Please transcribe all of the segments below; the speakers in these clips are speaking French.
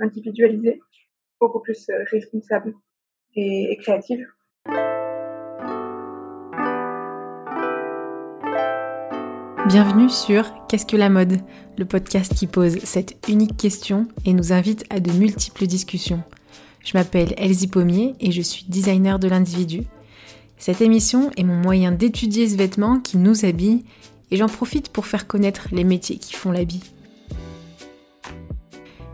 individualisée, beaucoup plus responsable et créative. Bienvenue sur Qu'est-ce que la mode ? Le podcast qui pose cette unique question et nous invite à de multiples discussions. Je m'appelle Elsie Pommier et je suis designer de l'individu. Cette émission est mon moyen d'étudier ce vêtement qui nous habille et j'en profite pour faire connaître les métiers qui font l'habit.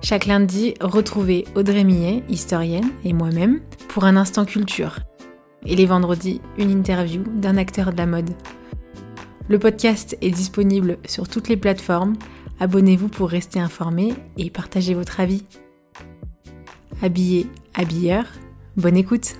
Chaque lundi, retrouvez Audrey Millet, historienne, et moi-même, pour un instant culture. Et les vendredis, une interview d'un acteur de la mode. Le podcast est disponible sur toutes les plateformes. Abonnez-vous pour rester informé et partagez votre avis. Habillés, habilleurs, bonne écoute.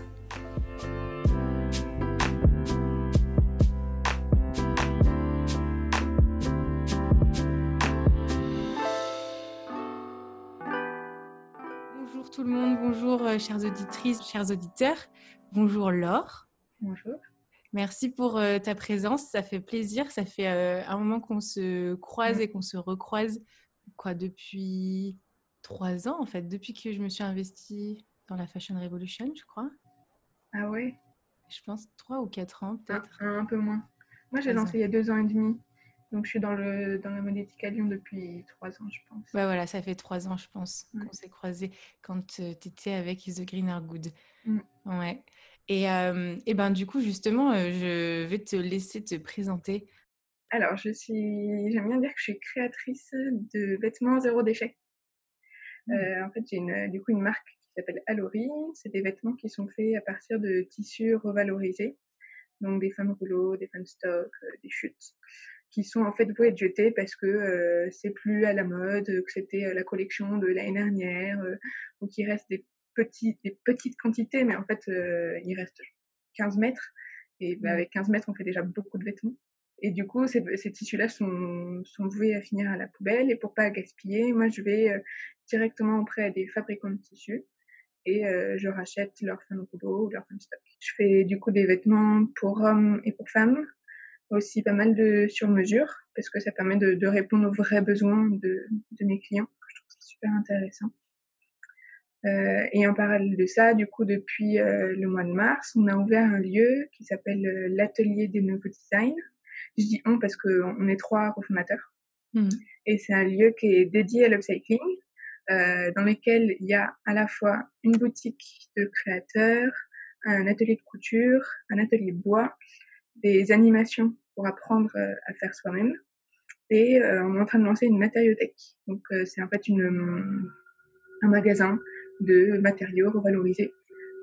Bonjour tout le monde, bonjour chères auditrices, chers auditeurs. Bonjour Laure. Bonjour. Merci pour ta présence, ça fait plaisir, ça fait un moment qu'on se croise et qu'on se recroise quoi, depuis 3 ans en fait, depuis que je me suis investie dans la Fashion Revolution je crois. Ah ouais. Je pense 3 ou 4 ans peut-être. Un peu moins. Moi j'ai lancé il y a 2 ans et demi, donc je suis dans la mode éthique à Lyon depuis 3 ans je pense. Bah voilà, ça fait 3 ans je pense qu'on s'est croisés quand tu étais avec The Greener Good. Ouais. Et ben du coup, justement, je vais te laisser te présenter. Alors, j'aime bien dire que je suis créatrice de vêtements zéro déchet. En fait, j'ai une marque qui s'appelle Alory. C'est des vêtements qui sont faits à partir de tissus revalorisés, donc des fins de rouleaux, des fins de stock, des chutes, qui sont en fait voués à être jetés parce que c'est plus à la mode, que c'était la collection de l'année dernière, ou qu'il reste des petites quantités, mais en fait, il reste 15 mètres. Et avec 15 mètres, on fait déjà beaucoup de vêtements. Et du coup, ces tissus-là sont voués à finir à la poubelle. Et pour pas gaspiller, moi, je vais directement auprès des fabricants de tissus et je rachète leurs fins de rouleau ou leurs fins de stock. Je fais du coup des vêtements pour hommes et pour femmes. Aussi pas mal de sur-mesure parce que ça permet de répondre aux vrais besoins de mes clients. Je trouve ça super intéressant. Et en parallèle de ça, du coup, depuis le mois de mars, on a ouvert un lieu qui s'appelle l'Atelier des nouveaux designs. Je dis on parce qu'on est 3 reformateurs. Et c'est un lieu qui est dédié à l'upcycling, dans lequel il y a à la fois une boutique de créateurs, un atelier de couture, un atelier bois, des animations pour apprendre à faire soi-même. Et on est en train de lancer une matériothèque. Donc, c'est en fait un magasin de matériaux revalorisés,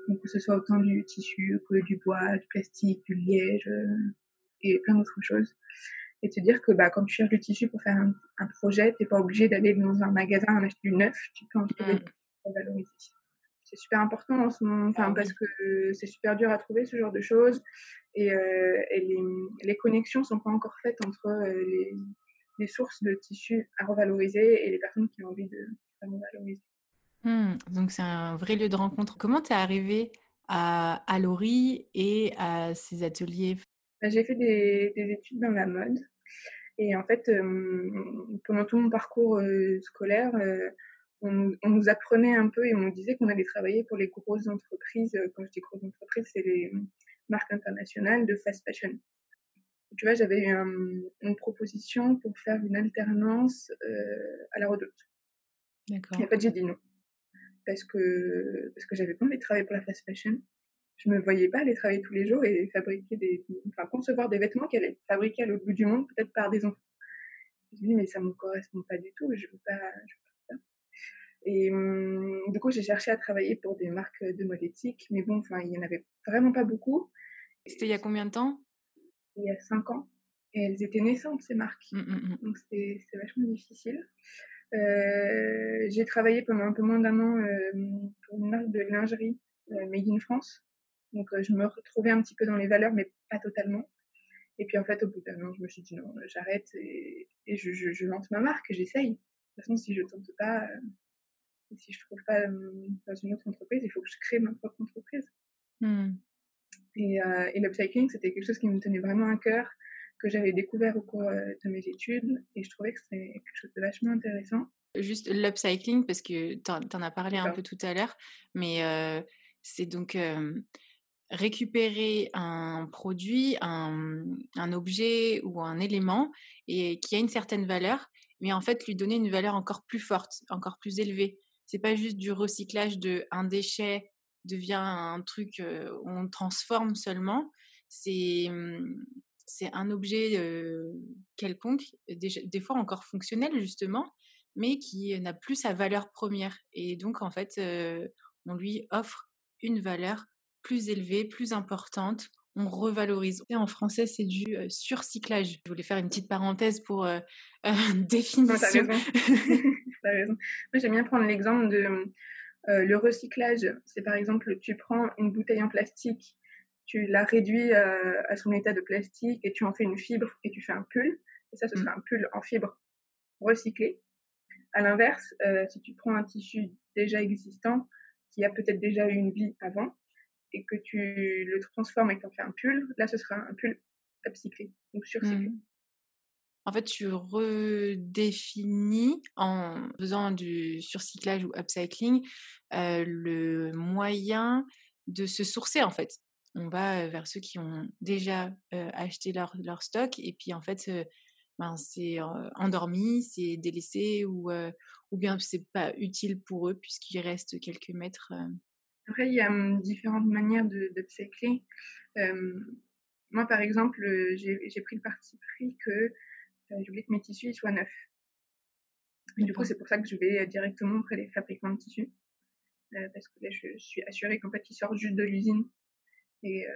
donc que ce soit autant du tissu que du bois, du plastique, du liège et plein d'autres choses. Et te dire que quand tu cherches du tissu pour faire un projet, t'es pas obligé d'aller dans un magasin en acheter du neuf, tu peux en trouver du revalorisé. C'est super important en ce moment, parce que c'est super dur à trouver ce genre de choses et les connexions sont pas encore faites entre les sources de tissus à revaloriser et les personnes qui ont envie de revaloriser. Donc c'est un vrai lieu de rencontre. Comment t'es arrivée à Laure et à ses ateliers? J'ai fait des études dans la mode et en fait pendant tout mon parcours scolaire on nous apprenait un peu et on nous disait qu'on allait travailler pour les grosses entreprises. Quand je dis grosses entreprises, c'est les marques internationales de fast fashion. Tu vois, j'avais eu une proposition pour faire une alternance à la Redoute. D'accord. Et en fait, j'ai dit non. Parce que j'avais pas envie de travailler pour la fast fashion. Je me voyais pas aller travailler tous les jours et concevoir des vêtements qui allaient être fabriqués à l'autre bout du monde, peut-être par des enfants. Je me dis, mais ça me correspond pas du tout, je veux pas ça. Et du coup, j'ai cherché à travailler pour des marques de mode éthique, mais bon, il y en avait vraiment pas beaucoup. C'était il y a combien de temps? Il y a 5 ans. Et elles étaient naissantes, ces marques. Donc, c'était vachement difficile. J'ai travaillé pendant un peu moins d'un an pour une marque de lingerie made in France. Donc je me retrouvais un petit peu dans les valeurs, mais pas totalement. Et puis en fait, au bout d'un an, je me suis dit non, j'arrête et je lance ma marque, j'essaye. De toute façon, si je tente pas, si je trouve pas dans une autre entreprise, il faut que je crée ma propre entreprise. Et l'upcycling, c'était quelque chose qui me tenait vraiment à cœur, que j'avais découvert au cours de mes études et je trouvais que c'était quelque chose de vachement intéressant. juste l'upcycling, parce que tu en as parlé un peu tout à l'heure, mais c'est donc récupérer un produit, un objet ou un élément et qui a une certaine valeur, mais en fait lui donner une valeur encore plus forte, encore plus élevée. C'est pas juste du recyclage de un déchet devient un truc, on transforme seulement. C'est un objet quelconque, des fois encore fonctionnel justement, mais qui n'a plus sa valeur première. Et donc en fait, on lui offre une valeur plus élevée, plus importante, on revalorise. Et en français, c'est du surcyclage. Je voulais faire une petite parenthèse pour définition. T'as raison. T'as raison. Moi, j'aime bien prendre l'exemple de le recyclage. C'est par exemple, tu prends une bouteille en plastique, tu la réduis à son état de plastique et tu en fais une fibre et tu fais un pull. Et ça, ce sera un pull en fibre recyclée. À l'inverse, si tu prends un tissu déjà existant, qui a peut-être déjà eu une vie avant, et que tu le transformes et que tu en fais un pull, là, ce sera un pull upcyclé, donc surcyclé. En fait, tu redéfinis, en faisant du surcyclage ou upcycling, le moyen de se sourcer, en fait. On va vers ceux qui ont déjà acheté leur stock, et puis, en fait, c'est endormi, c'est délaissé, ou bien c'est pas utile pour eux, puisqu'il reste quelques mètres... Après, il y a différentes manières d'upcycler. Moi, par exemple, j'ai pris le parti pris que je voulais que mes tissus soient neufs. Et du coup, c'est pour ça que je vais directement auprès des fabricants de tissus. Parce que là, je suis assurée qu'en fait, ils sortent juste de l'usine. Et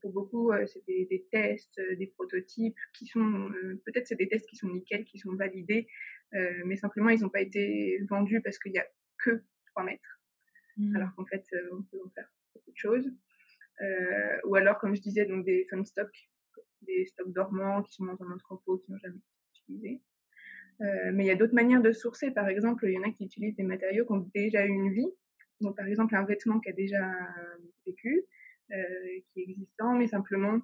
pour beaucoup, c'est des tests, des prototypes qui sont... peut-être c'est des tests qui sont nickels, qui sont validés. Mais simplement, ils n'ont pas été vendus parce qu'il n'y a que 3 mètres. Alors qu'en fait, on peut en faire beaucoup de choses. Ou alors, comme je disais, donc des fun stocks, des stocks dormants qui sont dans un entrepôt, qui n'ont jamais été utilisés. Mais il y a d'autres manières de sourcer. Par exemple, il y en a qui utilisent des matériaux qui ont déjà eu une vie. Donc, par exemple, un vêtement qui a déjà vécu, qui est existant, mais simplement,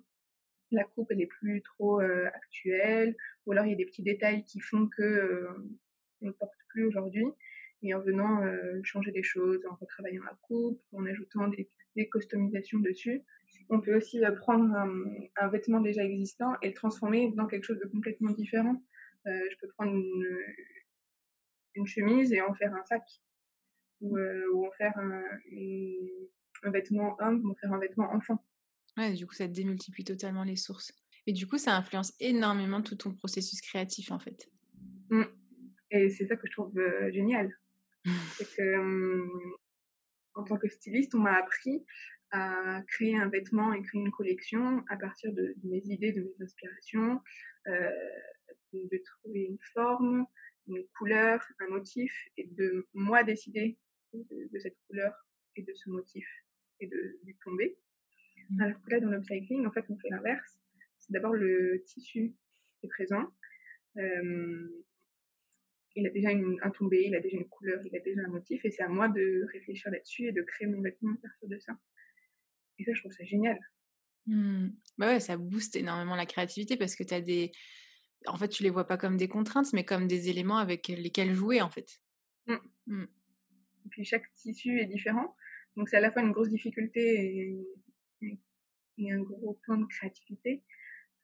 la coupe, elle n'est plus trop actuelle. Ou alors, il y a des petits détails qui font qu'on ne porte plus aujourd'hui. Et en venant changer des choses, en retravaillant la coupe, en ajoutant des customisations dessus. On peut aussi prendre un vêtement déjà existant et le transformer dans quelque chose de complètement différent. Je peux prendre une chemise et en faire un sac. Ou en faire un vêtement homme, ou en faire un vêtement enfant. Ouais, du coup, ça démultiplie totalement les sources. Et du coup, ça influence énormément tout ton processus créatif, en fait. Et c'est ça que je trouve génial. C'est que, en tant que styliste, on m'a appris à créer un vêtement et créer une collection à partir de mes idées, de mes inspirations, de trouver une forme, une couleur, un motif, et de moi décider de cette couleur et de ce motif et du plombé. Alors que là, dans l'upcycling, en fait, on fait l'inverse. C'est d'abord le tissu qui est présent. Il a déjà un tombé, il a déjà une couleur, il a déjà un motif, et c'est à moi de réfléchir là-dessus et de créer mon vêtement à partir de ça. Et ça, je trouve ça génial. Bah ouais, ça booste énormément la créativité parce que t'as des... En fait, tu les vois pas comme des contraintes, mais comme des éléments avec lesquels jouer, en fait. Et puis, chaque tissu est différent. Donc, c'est à la fois une grosse difficulté et un gros point de créativité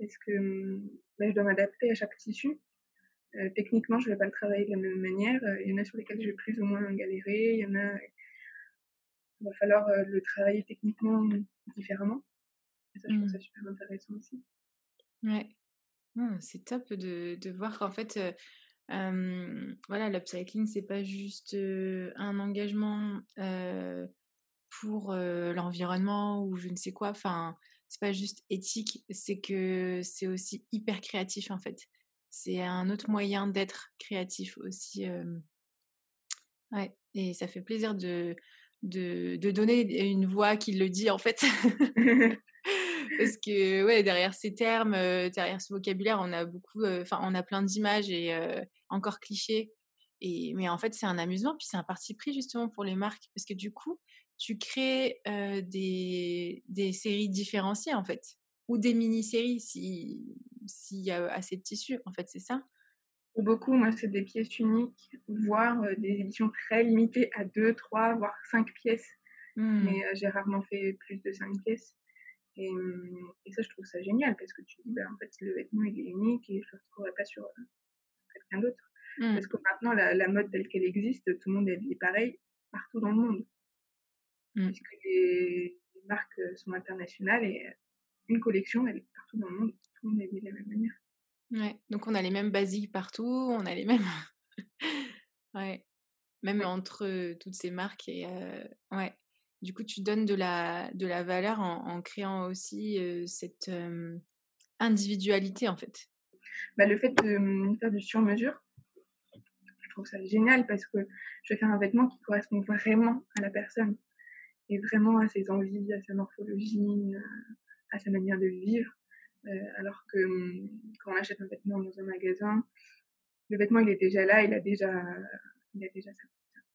parce que je dois m'adapter à chaque tissu. Techniquement, je ne vais pas le travailler de la même manière. Il y en a sur lesquels je vais plus ou moins galérer. Il y en a... Il va falloir le travailler techniquement différemment. Et ça, je trouve ça super intéressant aussi. Ouais. C'est top de voir qu'en fait, voilà, l'upcycling, ce n'est pas juste un engagement pour l'environnement ou je ne sais quoi. Enfin, ce n'est pas juste éthique. C'est que c'est aussi hyper créatif, en fait. C'est un autre moyen d'être créatif aussi. Ouais. Et ça fait plaisir de donner une voix qui le dit, en fait. Parce que ouais, derrière ces termes, derrière ce vocabulaire, on a beaucoup, on a plein d'images et encore clichés. Mais en fait, c'est un amusement. Puis c'est un parti pris justement pour les marques. Parce que du coup, tu crées des séries différenciées, en fait. Ou des mini-séries, s'il y a assez de tissus, en fait, c'est ça. Pour beaucoup, moi, c'est des pièces uniques, voire des éditions très limitées à 2, 3, voire 5 pièces. Mais j'ai rarement fait plus de 5 pièces. Et ça, je trouve ça génial, parce que tu dis, en fait, le vêtement, il est unique et je ne le retrouverai pas sur quelqu'un d'autre. Parce que maintenant, la mode telle qu'elle existe, tout le monde est habillé pareil partout dans le monde. Parce que les marques sont internationales et une collection, elle est partout dans le monde, tout le monde est habillé de la même manière. Ouais, donc on a les mêmes basiques partout, on a les mêmes... entre toutes ces marques. Et du coup, tu donnes de la valeur en créant aussi cette individualité, en fait. Le fait de faire du sur-mesure, je trouve ça génial parce que je vais faire un vêtement qui correspond vraiment à la personne et vraiment à ses envies, à sa morphologie, à sa manière de vivre. Alors que quand on achète un vêtement dans un magasin, le vêtement il est déjà là, il a déjà sa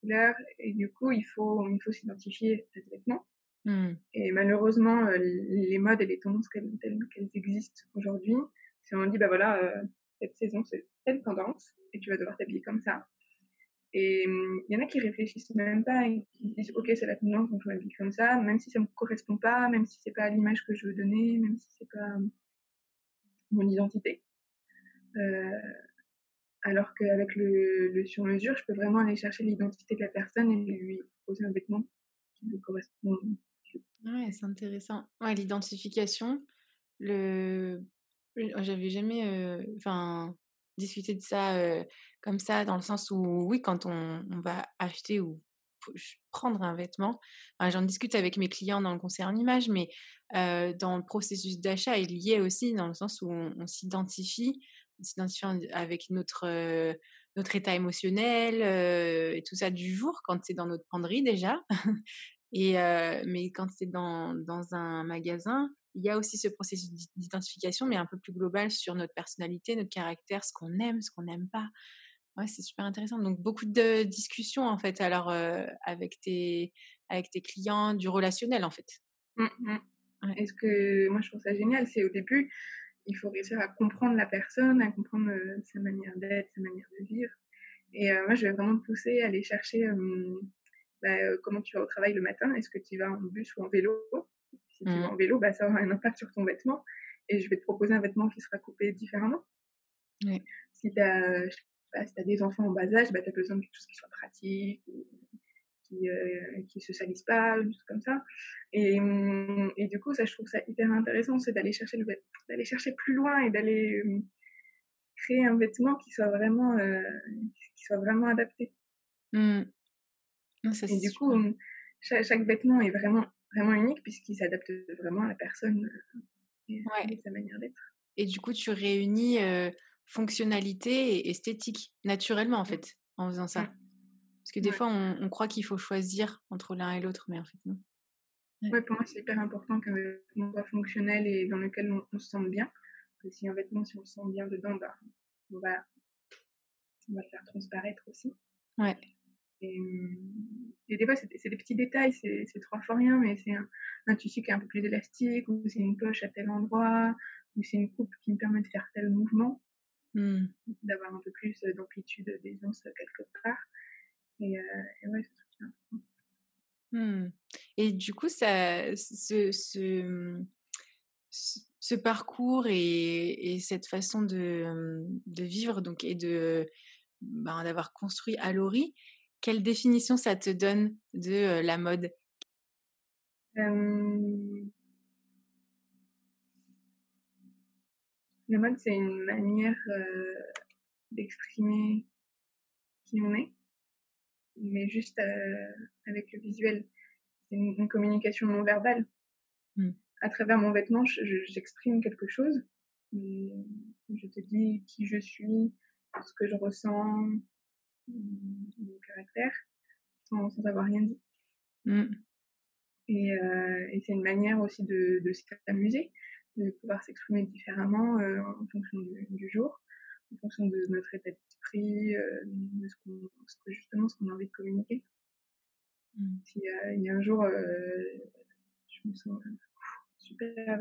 couleur et du coup il faut s'identifier à ce vêtement. Et malheureusement les modes et les tendances qu'elles existent aujourd'hui, c'est on dit cette saison c'est telle tendance et tu vas devoir t'habiller comme ça. Et il y en a qui réfléchissent même pas et qui disent ok c'est la tendance donc je m'habille comme ça, même si ça me correspond pas, même si c'est pas l'image que je veux donner, même si c'est pas mon identité. Alors qu'avec le sur-mesure, je peux vraiment aller chercher l'identité de la personne et lui proposer un vêtement qui lui correspond. Ouais, c'est intéressant. Ouais, l'identification, j'avais jamais discuté de ça comme ça, dans le sens où, oui, quand on va acheter ou prendre un vêtement, j'en discute avec mes clients dans le concern image, mais dans le processus d'achat, il y est aussi dans le sens où on s'identifie avec notre état émotionnel et tout ça du jour, quand c'est dans notre penderie déjà. Mais quand c'est dans un magasin, il y a aussi ce processus d'identification, mais un peu plus global sur notre personnalité, notre caractère, ce qu'on aime, ce qu'on n'aime pas. Ouais, c'est super intéressant. Donc, beaucoup de discussions, en fait, alors, avec tes clients, du relationnel, en fait. Ouais. Est-ce que... Moi, je trouve ça génial. C'est au début... Il faut réussir à comprendre la personne, à comprendre sa manière d'être, sa manière de vivre. Et moi, je vais vraiment te pousser à aller chercher comment tu vas au travail le matin. Est-ce que tu vas en bus ou en vélo? Si tu vas en vélo, ça aura un impact sur ton vêtement. Et je vais te proposer un vêtement qui sera coupé différemment. Oui. Si tu as des enfants en bas âge, tu as besoin de tout ce qui soit pratique, qui se salissent pas, tout comme ça. Et du coup, ça, je trouve ça hyper intéressant, c'est d'aller chercher plus loin et d'aller créer un vêtement qui soit vraiment adapté. Ça, et du coup, chaque vêtement est vraiment, vraiment unique puisqu'il s'adapte vraiment à la personne et à sa manière d'être. Et du coup, tu réunis fonctionnalité et esthétique, naturellement, en fait, en faisant ça. Parce que des fois, on croit qu'il faut choisir entre l'un et l'autre, mais en fait, non. Ouais, pour moi, c'est hyper important qu'un vêtement soit fonctionnel et dans lequel on se sente bien. Parce que si on se sent bien dedans, on va le faire transparaître aussi. Ouais. Et des fois, c'est des petits détails, c'est trois fois rien, mais c'est un tissu qui est un peu plus élastique, ou c'est une poche à tel endroit, ou c'est une coupe qui me permet de faire tel mouvement, d'avoir un peu plus d'amplitude, d'aisance quelque part. Et du coup, ça, ce parcours et cette façon de vivre donc, et d'avoir construit Alory, quelle définition ça te donne de la mode ? La mode, c'est une manière d'exprimer qui on est. Mais juste avec le visuel. C'est une communication non verbale. À travers mon vêtement, j'exprime quelque chose. Je te dis qui je suis, ce que je ressens, mon caractère, sans avoir rien dit. Et c'est une manière aussi de s'amuser, de pouvoir s'exprimer différemment en fonction du jour, en fonction de notre état d'esprit, de ce qu'on a envie de communiquer. S'il y a un jour, je me sens super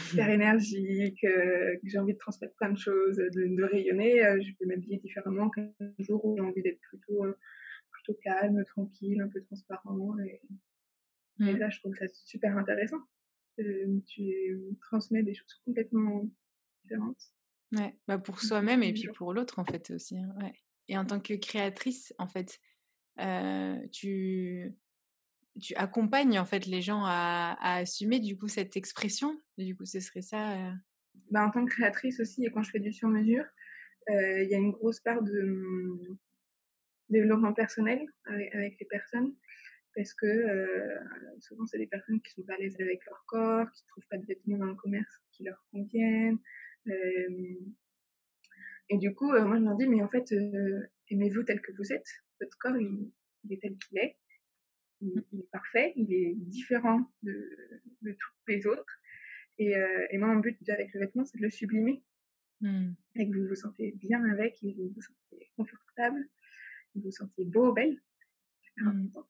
super énergique, que j'ai envie de transmettre plein de choses, de rayonner, je peux m'habiller différemment qu'un jour où j'ai envie d'être plutôt calme, tranquille, un peu transparent. Et là, je trouve ça super intéressant. Tu transmets des choses complètement différentes. Ouais, bah pour soi-même et puis pour l'autre, en fait, aussi. Hein, ouais. Et en tant que créatrice, en fait, tu accompagnes, en fait, les gens à assumer, du coup, cette expression. Du coup, ce serait ça... Bah, en tant que créatrice aussi, et quand je fais du sur-mesure, il y a une grosse part de développement personnel avec les personnes, parce que souvent, c'est des personnes qui sont pas à l'aise avec leur corps, qui trouvent pas de vêtements dans le commerce qui leur conviennent. Et du coup, moi, je leur dis, mais en fait, aimez-vous tel que vous êtes. Votre corps, il est tel qu'il est. Il est parfait, il est différent de tous les autres. Et moi, mon but avec le vêtement, c'est de le sublimer. Et que vous vous sentez bien avec, et que vous vous sentez confortable, que vous vous sentez beau, belle. Super important.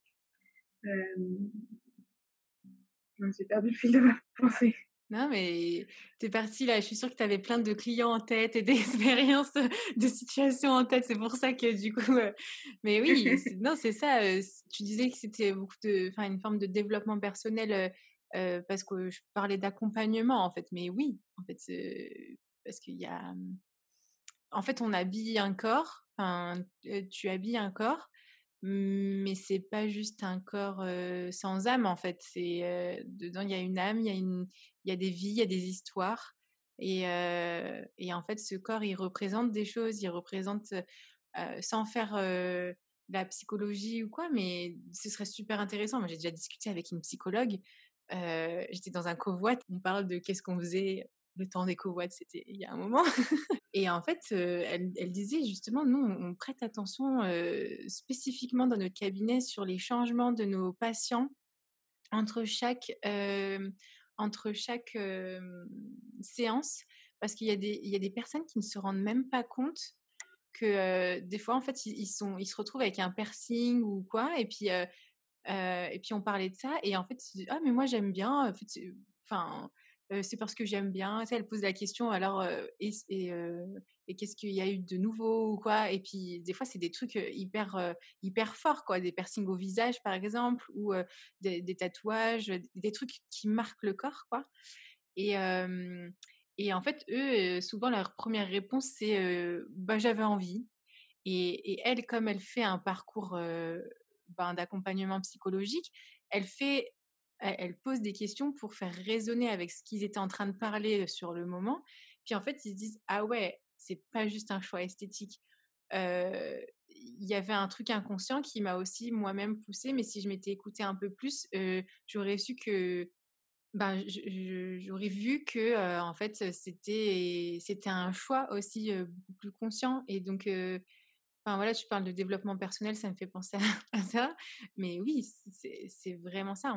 J'ai perdu le fil de ma pensée. Non, mais t'es partie là, je suis sûre que t'avais plein de clients en tête et d'expériences, de situations en tête, c'est pour ça que du coup... Mais oui, c'est ça, tu disais que c'était une forme de développement personnel parce que je parlais d'accompagnement en fait, mais oui, en fait, parce qu'il y a... En fait, on habille un corps, tu habilles un corps, mais c'est pas juste un corps sans âme en fait, dedans il y a une âme, il y a des vies, il y a des histoires et en fait ce corps il représente des choses, il représente sans faire la psychologie ou quoi, mais ce serait super intéressant. Moi j'ai déjà discuté avec une psychologue, j'étais dans un covoit, on parle de qu'est-ce qu'on faisait le temps des covoits, c'était il y a un moment. Et en fait, elle disait justement, nous, on prête attention spécifiquement dans notre cabinet sur les changements de nos patients entre chaque séance, parce qu'il y a des personnes qui ne se rendent même pas compte que des fois, en fait, ils se retrouvent avec un piercing ou quoi, et puis on parlait de ça, et en fait, ils disent, ah, mais moi, j'aime bien, en fait, c'est parce que j'aime bien. Elle pose la question, alors, et qu'est-ce qu'il y a eu de nouveau ou quoi? Et puis, des fois, c'est des trucs hyper forts, quoi. Des piercings au visage, par exemple, ou des tatouages, des trucs qui marquent le corps, quoi. Et en fait, eux, souvent, leur première réponse, c'est j'avais envie. Et elle, comme elle fait un parcours d'accompagnement psychologique, elle pose des questions pour faire résonner avec ce qu'ils étaient en train de parler sur le moment. Puis en fait, ils se disent « Ah ouais, c'est pas juste un choix esthétique. Il y avait un truc inconscient qui m'a aussi moi-même poussée, mais si je m'étais écoutée un peu plus, j'aurais su que... j'aurais vu que en fait, c'était un choix aussi beaucoup plus conscient. Et donc... voilà, tu parles de développement personnel, ça me fait penser à ça. Mais oui, c'est vraiment ça.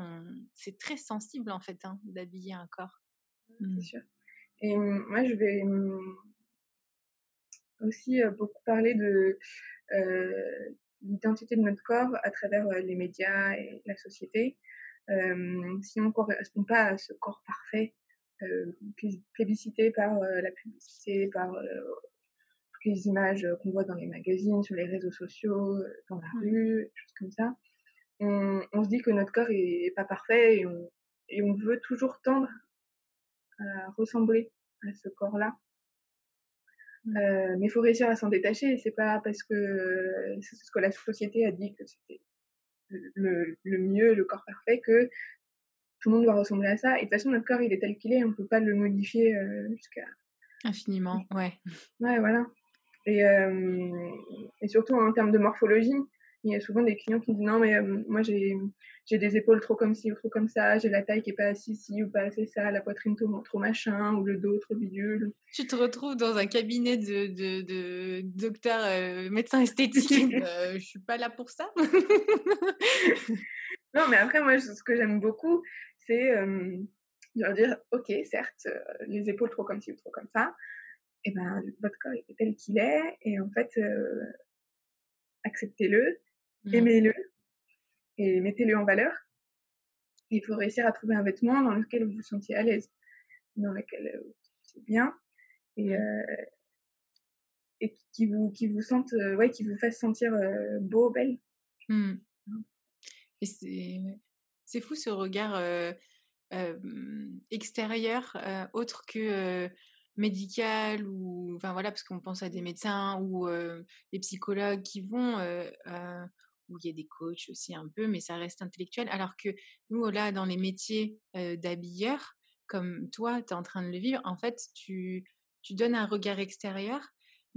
C'est très sensible, en fait, d'habiller un corps. C'est sûr. Et moi, je vais aussi beaucoup parler de l'identité de notre corps à travers les médias et la société. Si on ne correspond pas à ce corps parfait, plébiscité par la publicité, par... les images qu'on voit dans les magazines, sur les réseaux sociaux, dans la rue, des choses comme ça, on se dit que notre corps n'est pas parfait et on veut toujours tendre à ressembler à ce corps-là. Mais il faut réussir à s'en détacher, et c'est pas parce que c'est ce que la société a dit que c'était le mieux, le corps parfait, que tout le monde doit ressembler à ça. Et de toute façon, notre corps, il est tel qu'il est, on ne peut pas le modifier jusqu'à... Infiniment, ouais. Ouais, voilà. Et surtout en termes de morphologie, il y a souvent des clients qui disent non, mais moi j'ai des épaules trop comme ci ou trop comme ça, j'ai la taille qui n'est pas assez ci ou pas assez ça, la poitrine trop machin, ou le dos trop bidule. Tu te retrouves dans un cabinet de docteur médecin esthétique, je ne suis pas là pour ça. Non, mais après, moi, ce que j'aime beaucoup, c'est. De leur dire, ok, certes, les épaules trop comme ci ou trop comme ça, et ben votre corps est tel qu'il est, et en fait, acceptez-le, aimez-le, et mettez-le en valeur. Il faut réussir à trouver un vêtement dans lequel vous vous sentiez à l'aise. dans laquelle c'est bien et qui vous fasse sentir beau, belle. Mmh. Et c'est fou ce regard extérieur, autre que médical, ou enfin voilà, parce qu'on pense à des médecins ou des psychologues qui vont où il y a des coachs aussi un peu, mais ça reste intellectuel, alors que nous là dans les métiers d'habilleurs, comme toi tu es en train de le vivre, en fait tu donnes un regard extérieur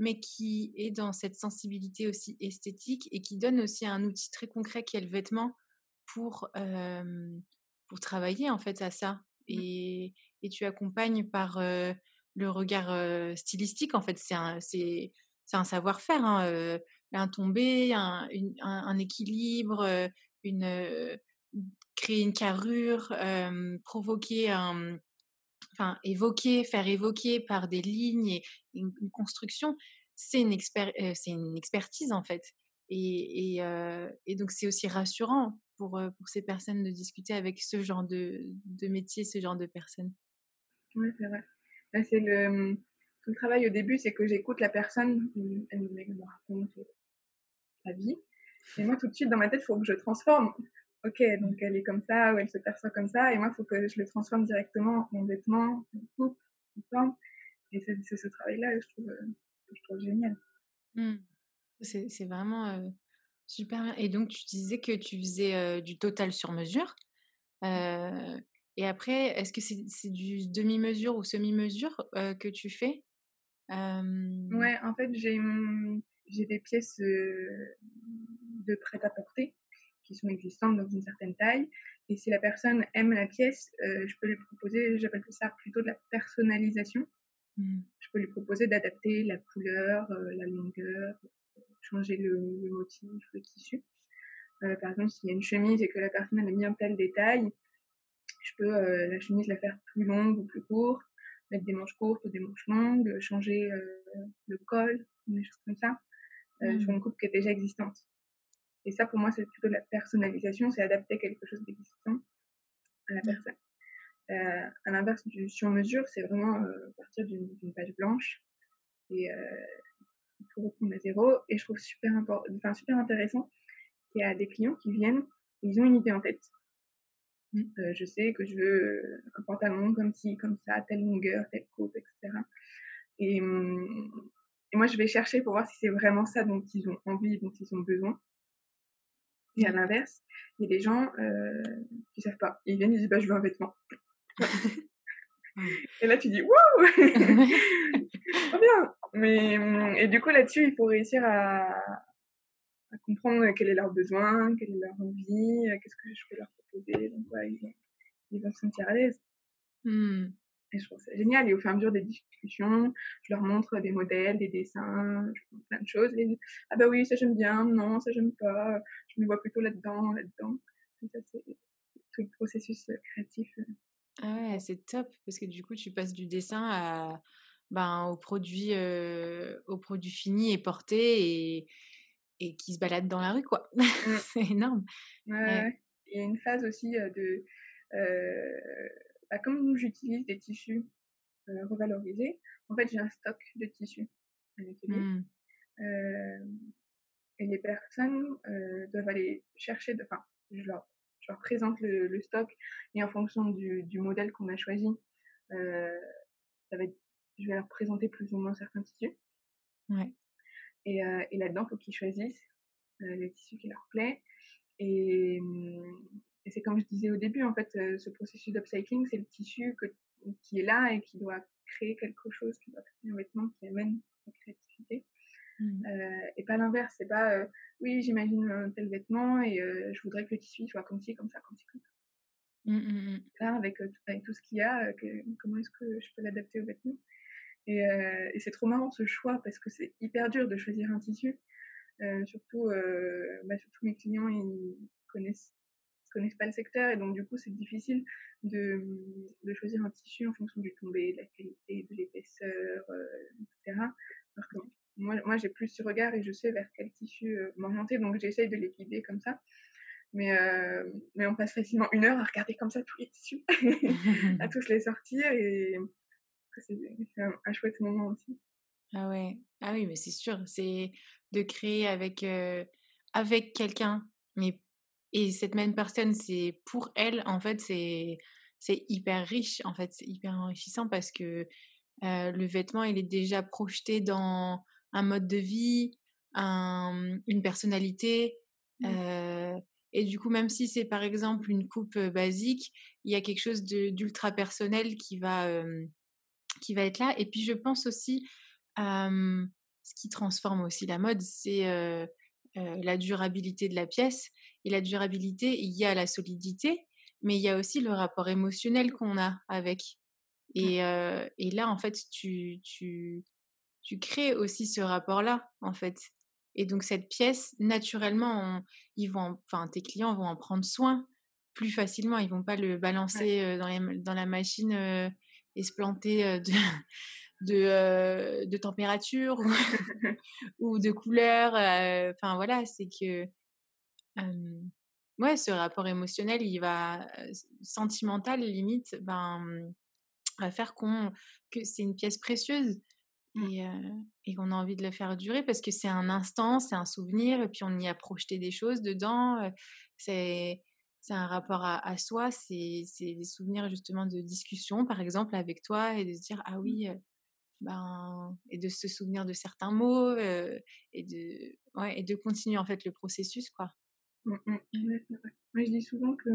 mais qui est dans cette sensibilité aussi esthétique et qui donne aussi un outil très concret qui est le vêtement pour travailler en fait à ça, et tu accompagnes par le regard stylistique. En fait c'est un savoir-faire, hein, un tombé, un équilibre, créer une carrure, provoquer faire évoquer par des lignes et une construction, c'est une expertise en fait. Et donc c'est aussi rassurant pour ces personnes de discuter avec ce genre de métier, ce genre de personnes. Oui, c'est vrai. Là, c'est le travail au début, c'est que j'écoute la personne, elle me raconte sa vie. Et moi, tout de suite, dans ma tête, il faut que je transforme. Ok, donc elle est comme ça, ou elle se perçoit comme ça, et moi, il faut que je le transforme directement en vêtements, en coupe, en forme. Et c'est ce travail-là que je trouve génial. Mmh. C'est vraiment super. Et donc, tu disais que tu faisais du total sur mesure. Et après, est-ce que c'est du demi-mesure ou semi-mesure que tu fais ? Ouais, en fait, j'ai des pièces de prêt-à-porter qui sont existantes dans une certaine taille. Et si la personne aime la pièce, je peux lui proposer, j'appelle ça plutôt de la personnalisation. Mm. Je peux lui proposer d'adapter la couleur, la longueur, changer le motif, le tissu. Par exemple, s'il y a une chemise et que la personne elle aime bien tel détail, je peux la chemise la faire plus longue ou plus courte, mettre des manches courtes ou des manches longues, changer le col, des choses comme ça, sur une coupe qui est déjà existante. Et ça, pour moi, c'est plutôt la personnalisation, c'est adapter quelque chose d'existant à la personne. À l'inverse du sur-mesure, c'est vraiment partir d'une page blanche et tout reprendre à zéro. Et je trouve super intéressant qu'il y a des clients qui viennent et ils ont une idée en tête. Je sais que je veux un pantalon comme ci, comme ça, telle longueur, telle coupe, etc. Et moi, je vais chercher pour voir si c'est vraiment ça dont ils ont envie, dont ils ont besoin. Et à l'inverse, il y a des gens qui ne savent pas. Ils viennent et disent bah, « je veux un vêtement ». Et là, tu dis « Wouh !» Très bien. Et du coup, là-dessus, il faut réussir à comprendre quel est leur besoin, quelle est leur envie, qu'est-ce que je peux leur proposer. Donc, ouais, ils vont se sentir à l'aise. Mm. Et je trouve ça génial. Et au fur et à mesure des discussions, je leur montre des modèles, des dessins, je montre plein de choses. Et, ah bah oui, ça j'aime bien, non, ça j'aime pas, je me vois plutôt là-dedans. Et ça, c'est tout le processus créatif. Ah ouais, c'est top, parce que du coup, tu passes du dessin au produit fini et porté et qui se balade dans la rue, quoi. C'est énorme. Ouais. Il y a une phase aussi comme j'utilise des tissus revalorisés, en fait, j'ai un stock de tissus à l'atelier. Et les personnes doivent aller chercher, je leur présente le stock, et en fonction du modèle qu'on a choisi, je vais leur présenter plus ou moins certains tissus. Ouais. Et là-dedans, il faut qu'ils choisissent les tissus qui leur plaît. Et c'est comme je disais au début, en fait, ce processus d'upcycling, c'est le tissu qui est là et qui doit créer quelque chose, qui doit créer un vêtement qui amène la créativité. Mmh. Et pas l'inverse, c'est pas oui, j'imagine un tel vêtement et je voudrais que le tissu soit comme ci, comme ça, comme ci, comme ça. Mmh. Là, avec tout ce qu'il y a, comment est-ce que je peux l'adapter au vêtement ? Et c'est trop marrant ce choix, parce que c'est hyper dur de choisir un tissu. Surtout mes clients, ils connaissent pas le secteur, et donc du coup c'est difficile de choisir un tissu en fonction du tombé, de la qualité, de l'épaisseur, etc. Alors que moi j'ai plus ce regard et je sais vers quel tissu m'orienter, donc j'essaye de les guider comme ça. Mais on passe facilement une heure à regarder comme ça tous les tissus, à tous les sortir, et c'est un chouette moment aussi. Ah ouais, ah oui, mais c'est sûr, c'est de créer avec quelqu'un, mais et cette même personne, c'est pour elle, en fait, c'est hyper riche, en fait, c'est hyper enrichissant parce que le vêtement, il est déjà projeté dans un mode de vie, une personnalité. Et du coup, même si c'est par exemple une coupe basique, il y a quelque chose d'ultra personnel qui va être là. Et puis je pense aussi, ce qui transforme aussi la mode, c'est la durabilité de la pièce. Et la durabilité, il y a la solidité, mais il y a aussi le rapport émotionnel qu'on a avec. Et là, en fait, tu crées aussi ce rapport-là, en fait. Et donc, cette pièce, naturellement, tes clients vont en prendre soin plus facilement. Ils ne vont pas le balancer dans la machine et se planter de température ou de couleur. Enfin, voilà, c'est que... ce rapport émotionnel, sentimental, limite, va faire que c'est une pièce précieuse. Et qu'on a envie de le faire durer parce que c'est un instant, c'est un souvenir, et puis on y a projeté des choses dedans. C'est un rapport à soi, c'est des souvenirs justement de discussion, par exemple, avec toi, et de se dire ah oui, et de se souvenir de certains mots, et de continuer en fait le processus, quoi. Moi, je dis souvent que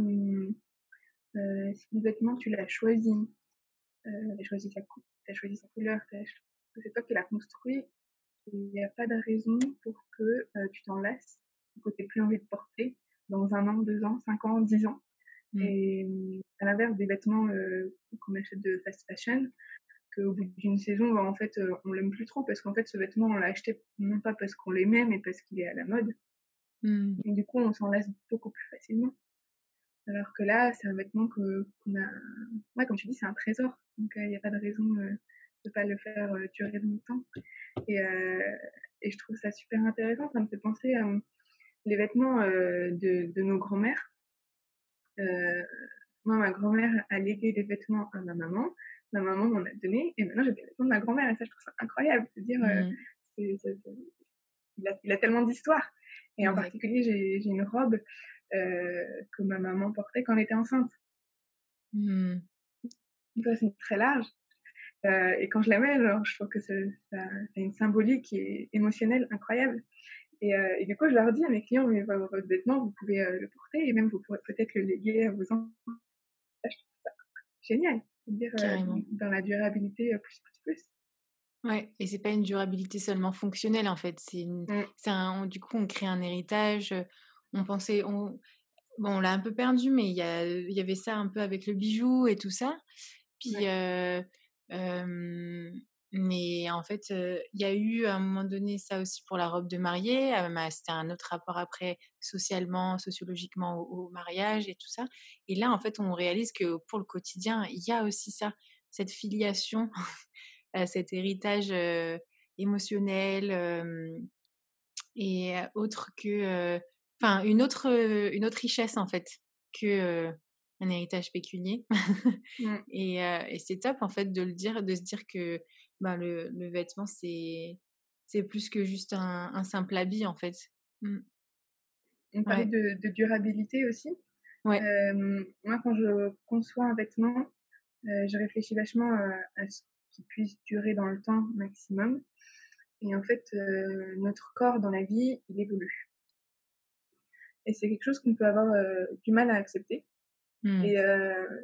si le vêtement tu l'as choisi, t'as choisi sa coupe, t'as choisi sa couleur, c'est toi qui l'as construit, il n'y a pas de raison pour que tu t'en lasses, que tu n'aies plus envie de porter dans 1 an, 2 ans, 5 ans, 10 ans. Et à l'inverse des vêtements qu'on achète de fast fashion, qu'au bout d'une saison, en fait, on ne l'aime plus trop, parce qu'en fait, ce vêtement, on l'a acheté non pas parce qu'on l'aimait, mais parce qu'il est à la mode. Et du coup, on s'en lasse beaucoup plus facilement. Alors que là, c'est un vêtement qu'on a... Ouais, comme tu dis, c'est un trésor, donc il n'y a pas de raison... de pas le faire durer longtemps, et je trouve ça super intéressant. Ça me fait penser à les vêtements de nos grands-mères. Moi, ma grand-mère a légué des vêtements à ma maman m'en a donné, et maintenant j'ai des vêtements de ma grand-mère, et ça, je trouve ça incroyable. C'est-à-dire, il a tellement d'histoires, et en particulier j'ai une robe que ma maman portait quand elle était enceinte. Ça, c'est très large. Et quand je la mets, genre, je trouve que ça a une symbolique et émotionnelle incroyable. Et du coup, je leur dis à mes clients, mais votre vêtement, vous pouvez le porter, et même vous pourrez peut-être le léguer à vos enfants. Je trouve ça génial. C'est-à-dire dans la durabilité plus. Ouais, et c'est pas une durabilité seulement fonctionnelle, en fait. Du coup, on crée un héritage. On l'a un peu perdu, mais il y avait ça un peu avec le bijou et tout ça. Puis... mais en fait, y a eu à un moment donné ça aussi pour la robe de mariée. C'était un autre rapport après, socialement, sociologiquement au mariage et tout ça. Et là, en fait, on réalise que pour le quotidien, il y a aussi ça, cette filiation, cet héritage émotionnel et autre que... Enfin, une autre richesse, en fait, que... un héritage pécunier. Et c'est top, en fait, de le dire, de se dire que le vêtement, c'est plus que juste un simple habit, en fait. On parlait de durabilité aussi. Moi, quand je conçois un vêtement, je réfléchis vachement à ce qui puisse durer dans le temps maximum. Et en fait, notre corps dans la vie, il évolue, et c'est quelque chose qu'on peut avoir du mal à accepter. Et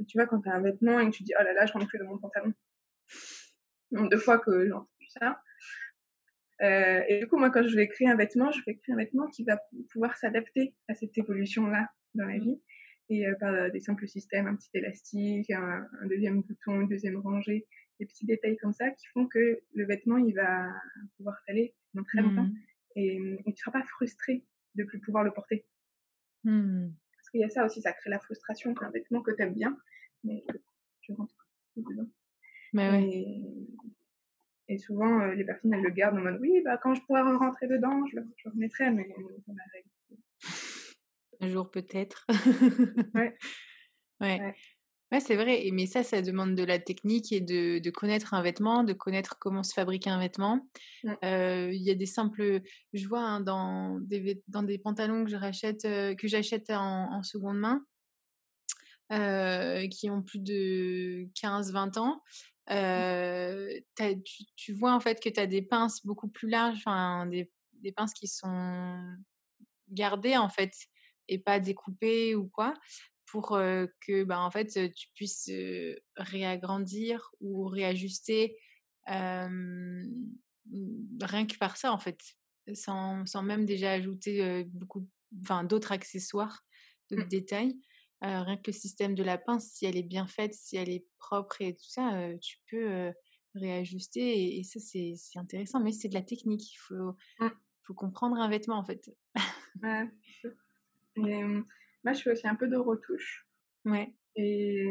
tu vois, quand t'as un vêtement et que tu dis oh là là, je rentre plus dans mon pantalon, donc 2 fois que j'ai entendu ça, et du coup, moi, quand je vais créer un vêtement, je vais créer un vêtement qui va pouvoir s'adapter à cette évolution là dans la vie, et par des simples systèmes, un petit élastique, un 2e bouton, une 2e rangée, des petits détails comme ça qui font que le vêtement, il va pouvoir t'aller dans très longtemps, et tu seras pas frustré de plus pouvoir le porter. Il y a ça aussi, ça crée la frustration qu'un vêtement que t'aimes bien, mais tu rentres dedans. Et souvent, les personnes, elles le gardent en mode, oui, quand je pourrai rentrer dedans, je le remettrai, mais dans la réalité, un jour peut-être. Ouais. Ouais. Ouais. Ouais, c'est vrai. Mais ça demande de la technique et de connaître un vêtement, de connaître comment se fabrique un vêtement. Il y a des simples... Je vois hein, dans des pantalons que j'achète en seconde main, qui ont plus de 15-20 ans. Tu vois en fait que tu as des pinces beaucoup plus larges, des pinces qui sont gardées en fait et pas découpées ou quoi, pour que en fait tu puisses réagrandir ou réajuster rien que par ça en fait, sans même déjà ajouter d'autres accessoires, d'autres détails. Rien que le système de la pince, si elle est bien faite, si elle est propre et tout ça, tu peux réajuster et ça c'est intéressant, mais c'est de la technique, il faut comprendre un vêtement en fait. Ouais, c'est sûr. Et, moi je fais aussi un peu de retouche, ouais. Et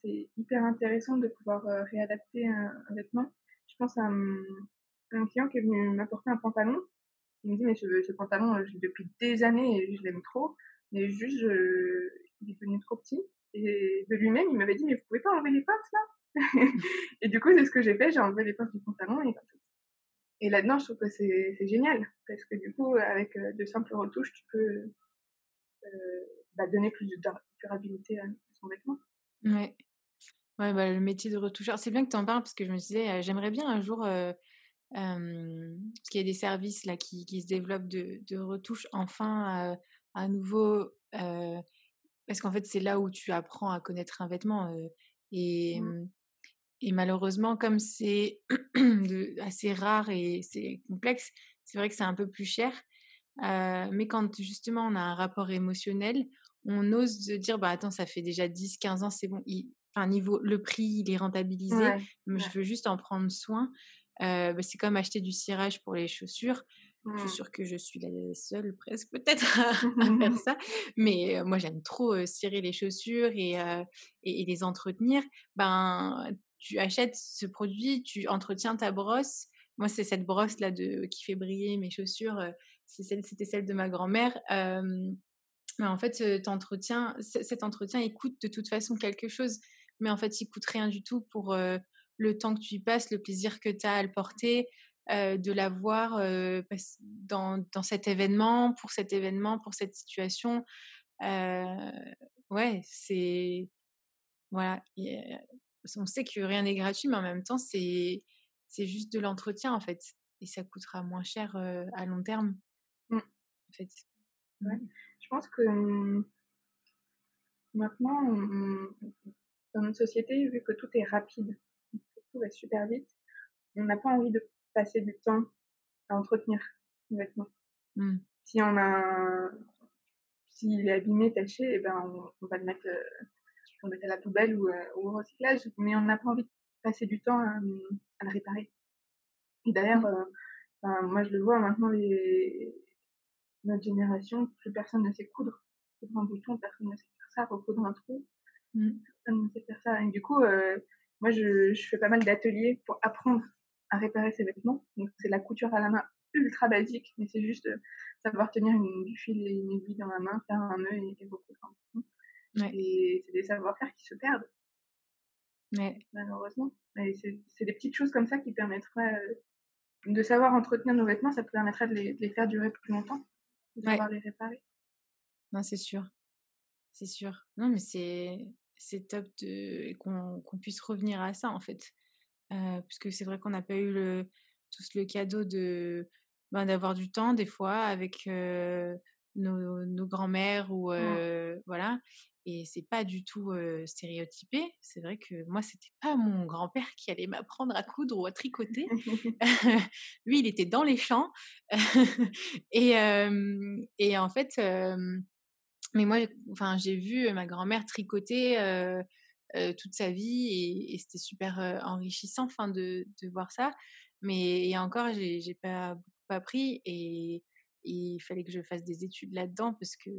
c'est hyper intéressant de pouvoir réadapter un vêtement. Je pense à un client qui est venu m'apporter un pantalon, il me dit mais ce pantalon depuis des années et je l'aime trop. Mais juste, il est devenu trop petit. Et de lui-même, il m'avait dit, mais vous pouvez pas enlever les pinces, là? Et du coup, c'est ce que j'ai fait. J'ai enlevé les pinces du pantalon. Et là-dedans, je trouve que c'est génial. Parce que du coup, avec de simples retouches, tu peux donner plus de durabilité à son vêtement. Ouais. Ouais, le métier de retoucheur. C'est bien que tu en parles, parce que je me disais, j'aimerais bien un jour... parce qu'il y a des services là, qui se développent de retouches. Enfin... à nouveau, parce qu'en fait, c'est là où tu apprends à connaître un vêtement. Et malheureusement, comme c'est assez rare et c'est complexe, c'est vrai que c'est un peu plus cher. Mais quand, justement, on a un rapport émotionnel, on ose se dire, attends, ça fait déjà 10, 15 ans, c'est bon. Le prix, il est rentabilisé. Ouais. Mais je veux juste en prendre soin. C'est comme acheter du cirage pour les chaussures. Je suis sûre que je suis la seule presque peut-être à faire ça, mais moi j'aime trop cirer les chaussures et les entretenir. Tu achètes ce produit, tu entretiens ta brosse. Moi c'est cette brosse là qui fait briller mes chaussures, c'était celle de ma grand-mère. Mais en fait cet entretien il coûte de toute façon quelque chose, mais en fait il coûte rien du tout pour le temps que tu y passes, le plaisir que tu as à le porter. De la voir dans cet événement, pour cette situation. Ouais, c'est... Voilà. On sait que rien n'est gratuit, mais en même temps, c'est juste de l'entretien, en fait. Et ça coûtera moins cher à long terme, en fait. Ouais. Je pense que maintenant, dans notre société, vu que tout est rapide, tout va super vite, on n'a pas envie de passer du temps à entretenir le vêtement. S'il est abîmé, taché, on va le mettre à la poubelle ou au recyclage, mais on n'a pas envie de passer du temps à le réparer. Et d'ailleurs, moi je le vois maintenant, notre génération, plus personne ne sait coudre un bouton, personne ne sait faire ça, recoudre un trou, personne ne sait faire ça. Et du coup, moi je fais pas mal d'ateliers pour apprendre à réparer ses vêtements. Donc c'est la couture à la main ultra basique, mais c'est juste savoir tenir du fil et une aiguille dans la main, faire un nœud et beaucoup de choses. Et c'est des savoir-faire qui se perdent, malheureusement. Et c'est des petites choses comme ça qui permettraient de savoir entretenir nos vêtements, ça permettrait de les faire durer plus longtemps, de savoir les réparer. Non, c'est sûr. Non, mais c'est top qu'on puisse revenir à ça en fait. Puisque c'est vrai qu'on n'a pas eu tous le cadeau d'avoir du temps des fois avec nos grands-mères ou voilà, et c'est pas du tout stéréotypé. C'est vrai que moi c'était pas mon grand-père qui allait m'apprendre à coudre ou à tricoter. Lui il était dans les champs. Et en fait mais moi j'ai vu ma grand-mère tricoter toute sa vie et c'était super enrichissant de voir ça, mais et encore j'ai pas beaucoup appris et il fallait que je fasse des études là-dedans parce que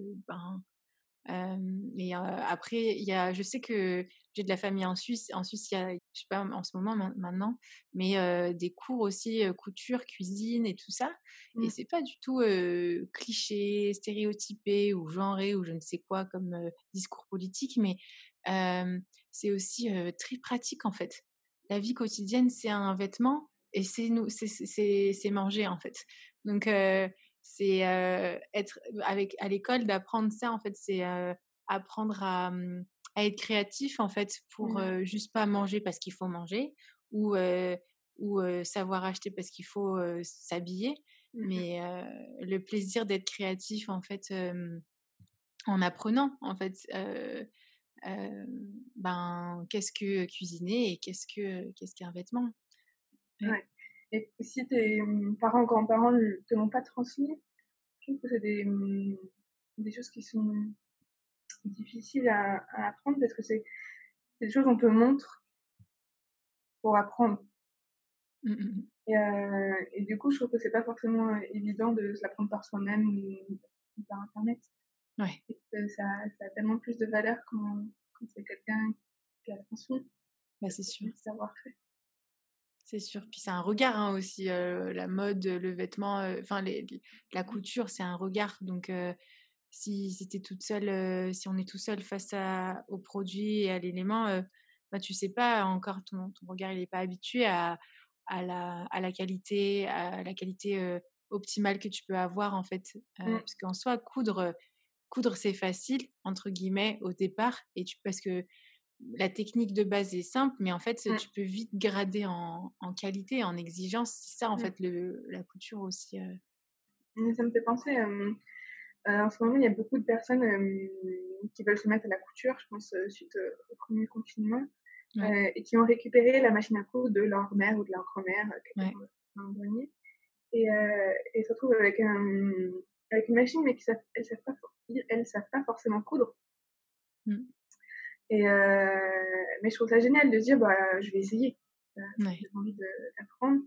Après, je sais que j'ai de la famille en Suisse. En Suisse, il y a, je sais pas en ce moment maintenant, mais des cours aussi couture, cuisine et tout ça. Et c'est pas du tout cliché, stéréotypé ou genré ou je ne sais quoi comme discours politique, mais c'est aussi très pratique en fait. La vie quotidienne, c'est un vêtement et c'est manger en fait. Donc c'est être avec à l'école d'apprendre ça en fait, c'est apprendre à être créatif en fait pour juste pas manger parce qu'il faut manger ou savoir acheter parce qu'il faut s'habiller, mais le plaisir d'être créatif en fait en apprenant en fait qu'est-ce que cuisiner et qu'est-ce qu'un vêtement. Ouais. Et si tes parents, grands-parents ne te l'ont pas transmis, je trouve que c'est des choses qui sont difficiles à apprendre parce que c'est des choses qu'on te montre pour apprendre. Et du coup, je trouve que c'est pas forcément évident de se l'apprendre par soi-même ou par Internet. Ouais. Ça a tellement plus de valeur quand c'est quelqu'un qui l'a transmis. Bah, c'est sûr. Savoir faire. C'est sûr. Puis c'est un regard hein, aussi, la mode, le vêtement, la couture, c'est un regard. Donc, si t'es toute seule, si on est tout seul face au produit et à l'élément, tu sais pas encore, ton regard il est pas habitué à la qualité, optimale que tu peux avoir en fait. Parce qu'en soi, coudre c'est facile entre guillemets au départ, parce que la technique de base est simple, mais en fait, tu peux vite grader en qualité, en exigence. C'est ça, en fait, la couture aussi. Ça me fait penser, en ce moment, il y a beaucoup de personnes qui veulent se mettre à la couture, je pense, suite au premier confinement, et qui ont récupéré la machine à coudre de leur mère ou de leur grand-mère, et se retrouvent avec une machine, mais elles ne savent pas forcément coudre. Mais je trouve ça génial de dire je vais essayer, j'ai envie d'apprendre,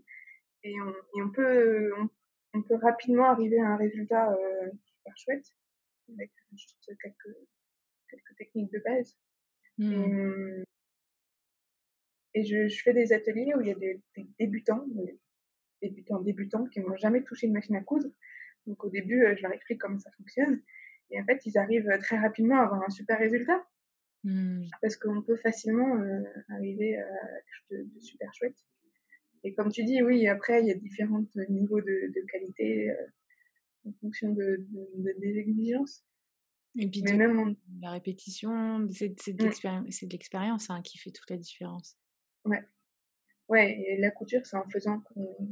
et on peut rapidement arriver à un résultat super chouette avec juste quelques techniques de base. Et je fais des ateliers où il y a des débutants qui n'ont jamais touché une machine à coudre, donc au début je leur explique comment ça fonctionne, et en fait ils arrivent très rapidement à avoir un super résultat. Parce qu'on peut facilement arriver à quelque chose de super chouette. Et comme tu dis, oui, après, il y a différents niveaux de qualité en fonction des exigences. Et puis la répétition, c'est de l'expérience hein, qui fait toute la différence. Ouais, et la couture, c'est en faisant qu'on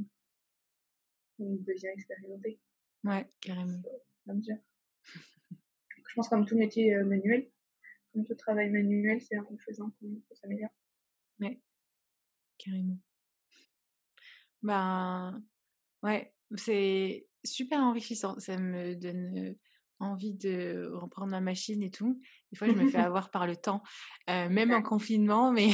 devient expérimenté. Ouais, carrément. Je pense comme tout métier manuel. Comme tout travail manuel, c'est en faisant qu'on s'améliore. Ouais, carrément. Ouais, c'est super enrichissant. Ça me donne envie de reprendre ma machine et tout. Des fois, je me fais avoir par le temps, même en confinement. Mais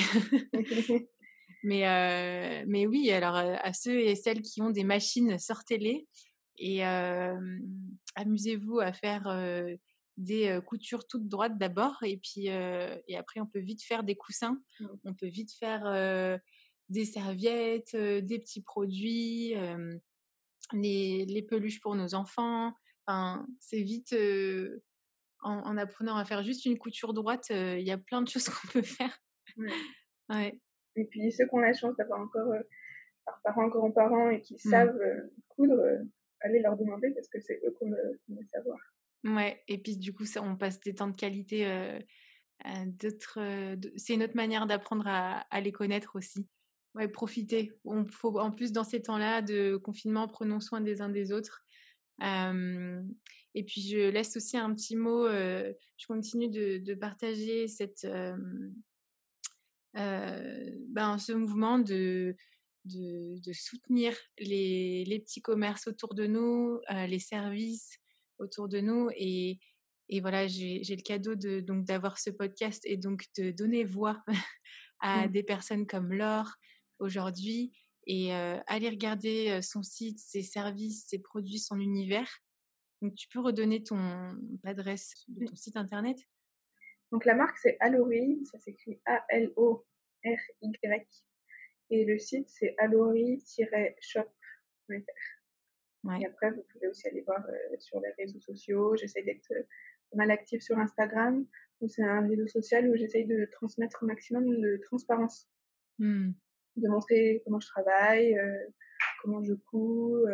oui, alors à ceux et celles qui ont des machines, sortez-les et amusez-vous à faire... des coutures toutes droites d'abord, et puis et après on peut vite faire des coussins, on peut vite faire des serviettes, des petits produits, les peluches pour nos enfants. Enfin, c'est vite en apprenant à faire juste une couture droite, il y a plein de choses qu'on peut faire. Ouais. Et puis ceux qui ont la chance d'avoir encore leurs parents, grands-parents et qui savent coudre, allez leur demander parce que c'est eux qu'on veut savoir. Ouais, et puis du coup, ça, on passe des temps de qualité à d'autres. C'est une autre manière d'apprendre à les connaître aussi. Ouais, profiter. En plus, dans ces temps-là de confinement, prenons soin des uns des autres. Et puis, je laisse aussi un petit mot. Je continue de partager ce mouvement de soutenir les petits commerces autour de nous, les services autour de nous, et voilà, j'ai le cadeau d'avoir ce podcast et donc de donner voix à des personnes comme Laure aujourd'hui, et aller regarder son site, ses services, ses produits, son univers. Donc, tu peux redonner ton adresse de ton site internet? Donc, la marque, c'est Alory. Ça s'écrit A-L-O-R-Y. Et le site, c'est alory-shop.fr. Ouais. Et après, vous pouvez aussi aller voir sur les réseaux sociaux. J'essaie d'être mal active sur Instagram. C'est un réseau social où j'essaie de transmettre un maximum de transparence. De montrer comment je travaille, comment je couds,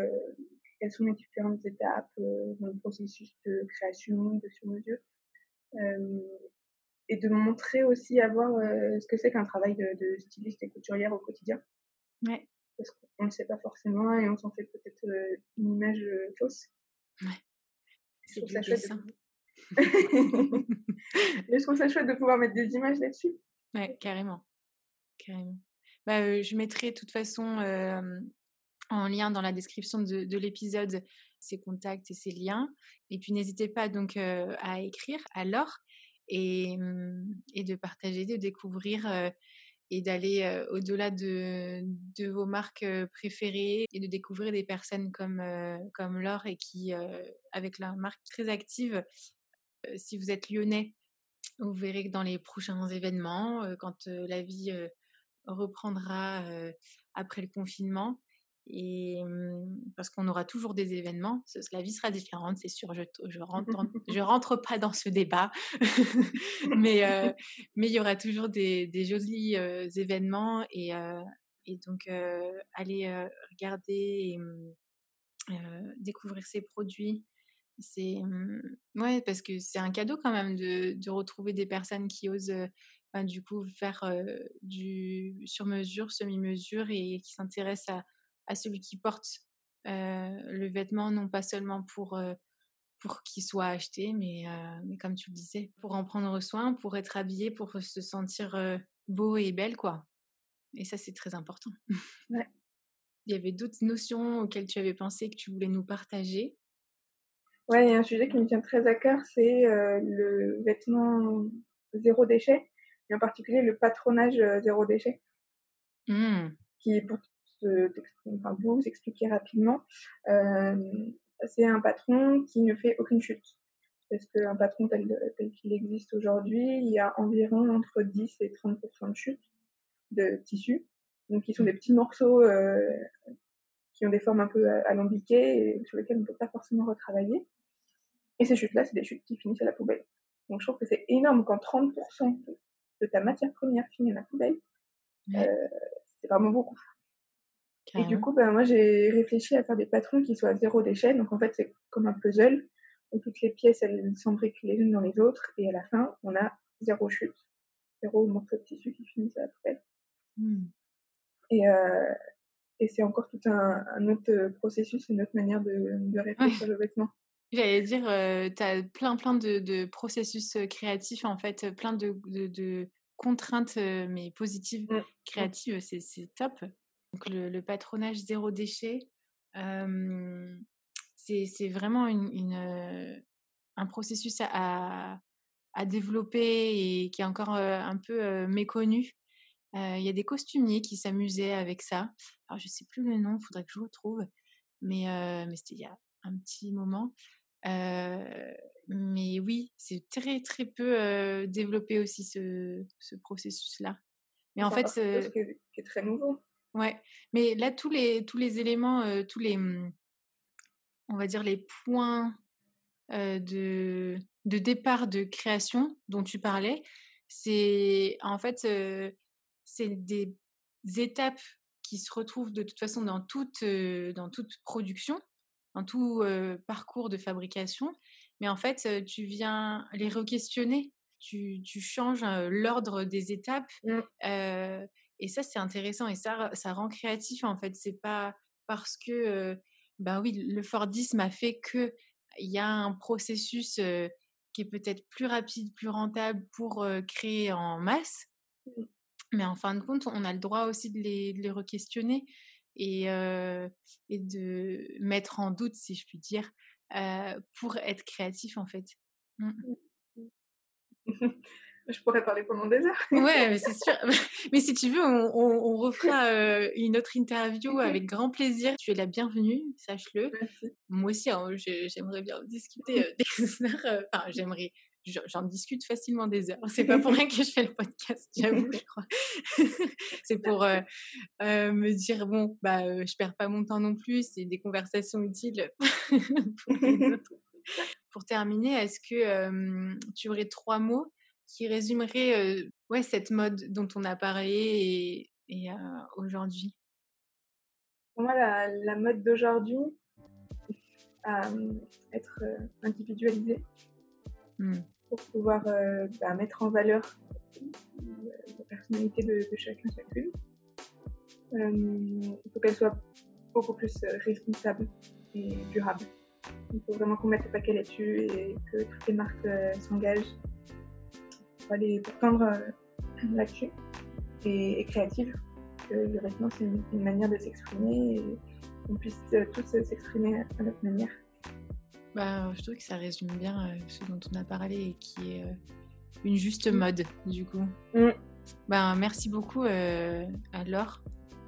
quelles sont les différentes étapes dans le processus de création, de sur-mesure. Et de montrer aussi, avoir ce que c'est qu'un travail de styliste et couturière au quotidien. Ouais. Parce qu'on ne le sait pas forcément et on s'en fait peut-être une image fausse. Ouais. C'est du dessin. Je trouve ça chouette de pouvoir mettre des images là-dessus. Ouais, carrément. Carrément. Bah, je mettrai de toute façon en lien dans la description de l'épisode ses contacts et ses liens. Et puis n'hésitez pas donc à écrire à Laure et de partager, de découvrir et d'aller au-delà de vos marques préférées et de découvrir des personnes comme Laure et qui, avec leur marque très active, si vous êtes lyonnais, vous verrez que dans les prochains événements, quand la vie reprendra après le confinement, et parce qu'on aura toujours des événements, la vie sera différente, c'est sûr. Je rentre pas dans ce débat, mais il y aura toujours des jolis événements et donc aller regarder et découvrir ces produits. Ouais, parce que c'est un cadeau quand même de retrouver des personnes qui osent du coup faire du sur-mesure, semi-mesure et qui s'intéressent à celui qui porte le vêtement, non pas seulement pour qu'il soit acheté, mais comme tu le disais, pour en prendre soin, pour être habillé, pour se sentir beau et belle, quoi. Et ça, c'est très important. Ouais. Il y avait d'autres notions auxquelles tu avais pensé que tu voulais nous partager? Ouais, il y a un sujet qui me tient très à cœur, c'est le vêtement zéro déchet, et en particulier le patronage zéro déchet, qui pour vous expliquer rapidement, c'est un patron qui ne fait aucune chute. Parce qu'un patron tel qu'il existe aujourd'hui, il y a environ entre 10 et 30% de chute de tissu. Donc, ils sont des petits morceaux qui ont des formes un peu alambiquées et sur lesquelles on ne peut pas forcément retravailler. Et ces chutes-là, c'est des chutes qui finissent à la poubelle. Donc, je trouve que c'est énorme quand 30% de ta matière première finit à la poubelle. C'est vraiment beaucoup. Et du coup, moi, j'ai réfléchi à faire des patrons qui soient zéro déchet. Donc, en fait, c'est comme un puzzle où toutes les pièces, elles s'embriquent les unes dans les autres. Et à la fin, on a zéro chute, zéro morceau de tissu qui finit à la poubelle. Et c'est encore tout un autre processus, une autre manière de réfléchir sur le vêtement. J'allais dire, tu as plein de processus créatifs, en fait, plein de contraintes, mais positives, créatives. C'est top. Donc le patronage zéro déchet, c'est vraiment un processus à développer et qui est encore un peu méconnu. Il y a des costumiers qui s'amusaient avec ça. Alors je ne sais plus le nom, il faudrait que je retrouve, mais c'était il y a un petit moment. Mais oui, c'est très très peu développé aussi ce processus-là. Mais en fait, c'est quelque chose qui est très nouveau. Ouais, mais là tous les éléments, tous les, on va dire les points de départ de création dont tu parlais, c'est en fait c'est des étapes qui se retrouvent de toute façon dans toute production, dans tout parcours de fabrication, mais en fait tu viens les re-questionner, tu changes l'ordre des étapes. Et ça, c'est intéressant et ça rend créatif, en fait. C'est pas parce que, le Fordisme a fait qu'il y a un processus qui est peut-être plus rapide, plus rentable pour créer en masse. Mais en fin de compte, on a le droit aussi de les re-questionner et de mettre en doute, si je puis dire, pour être créatif, en fait. Je pourrais parler pendant des heures. Ouais, c'est sûr. Mais si tu veux, on refera une autre interview avec grand plaisir. Tu es la bienvenue, sache-le. Merci. moi aussi, hein, j'aimerais bien discuter des heures. Enfin, j'aimerais... J'en discute facilement des heures. C'est pas pour rien que je fais le podcast, j'avoue, je crois. C'est pour me dire, bon, bah, je perds pas mon temps non plus, c'est des conversations utiles pour les autres. Pour terminer, est-ce que tu aurais 3 mots qui résumeraient ouais, cette mode dont on a parlé et aujourd'hui? Pour moi, la mode d'aujourd'hui, être individualisée. Pour pouvoir mettre en valeur la personnalité de chacun, chacune. Il faut qu'elle soit beaucoup plus responsable et durable. Il faut vraiment qu'on mette le paquet là-dessus et que toutes les marques s'engagent pour tendre là-dessus et créative. Le vêtement, c'est une manière de s'exprimer et qu'on puisse tous s'exprimer à notre manière. Bah, je trouve que ça résume bien ce dont on a parlé et qui est une juste mode, du coup. Bah, merci beaucoup à Laure.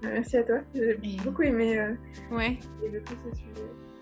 Merci à toi, j'ai beaucoup aimé de tout ce sujet.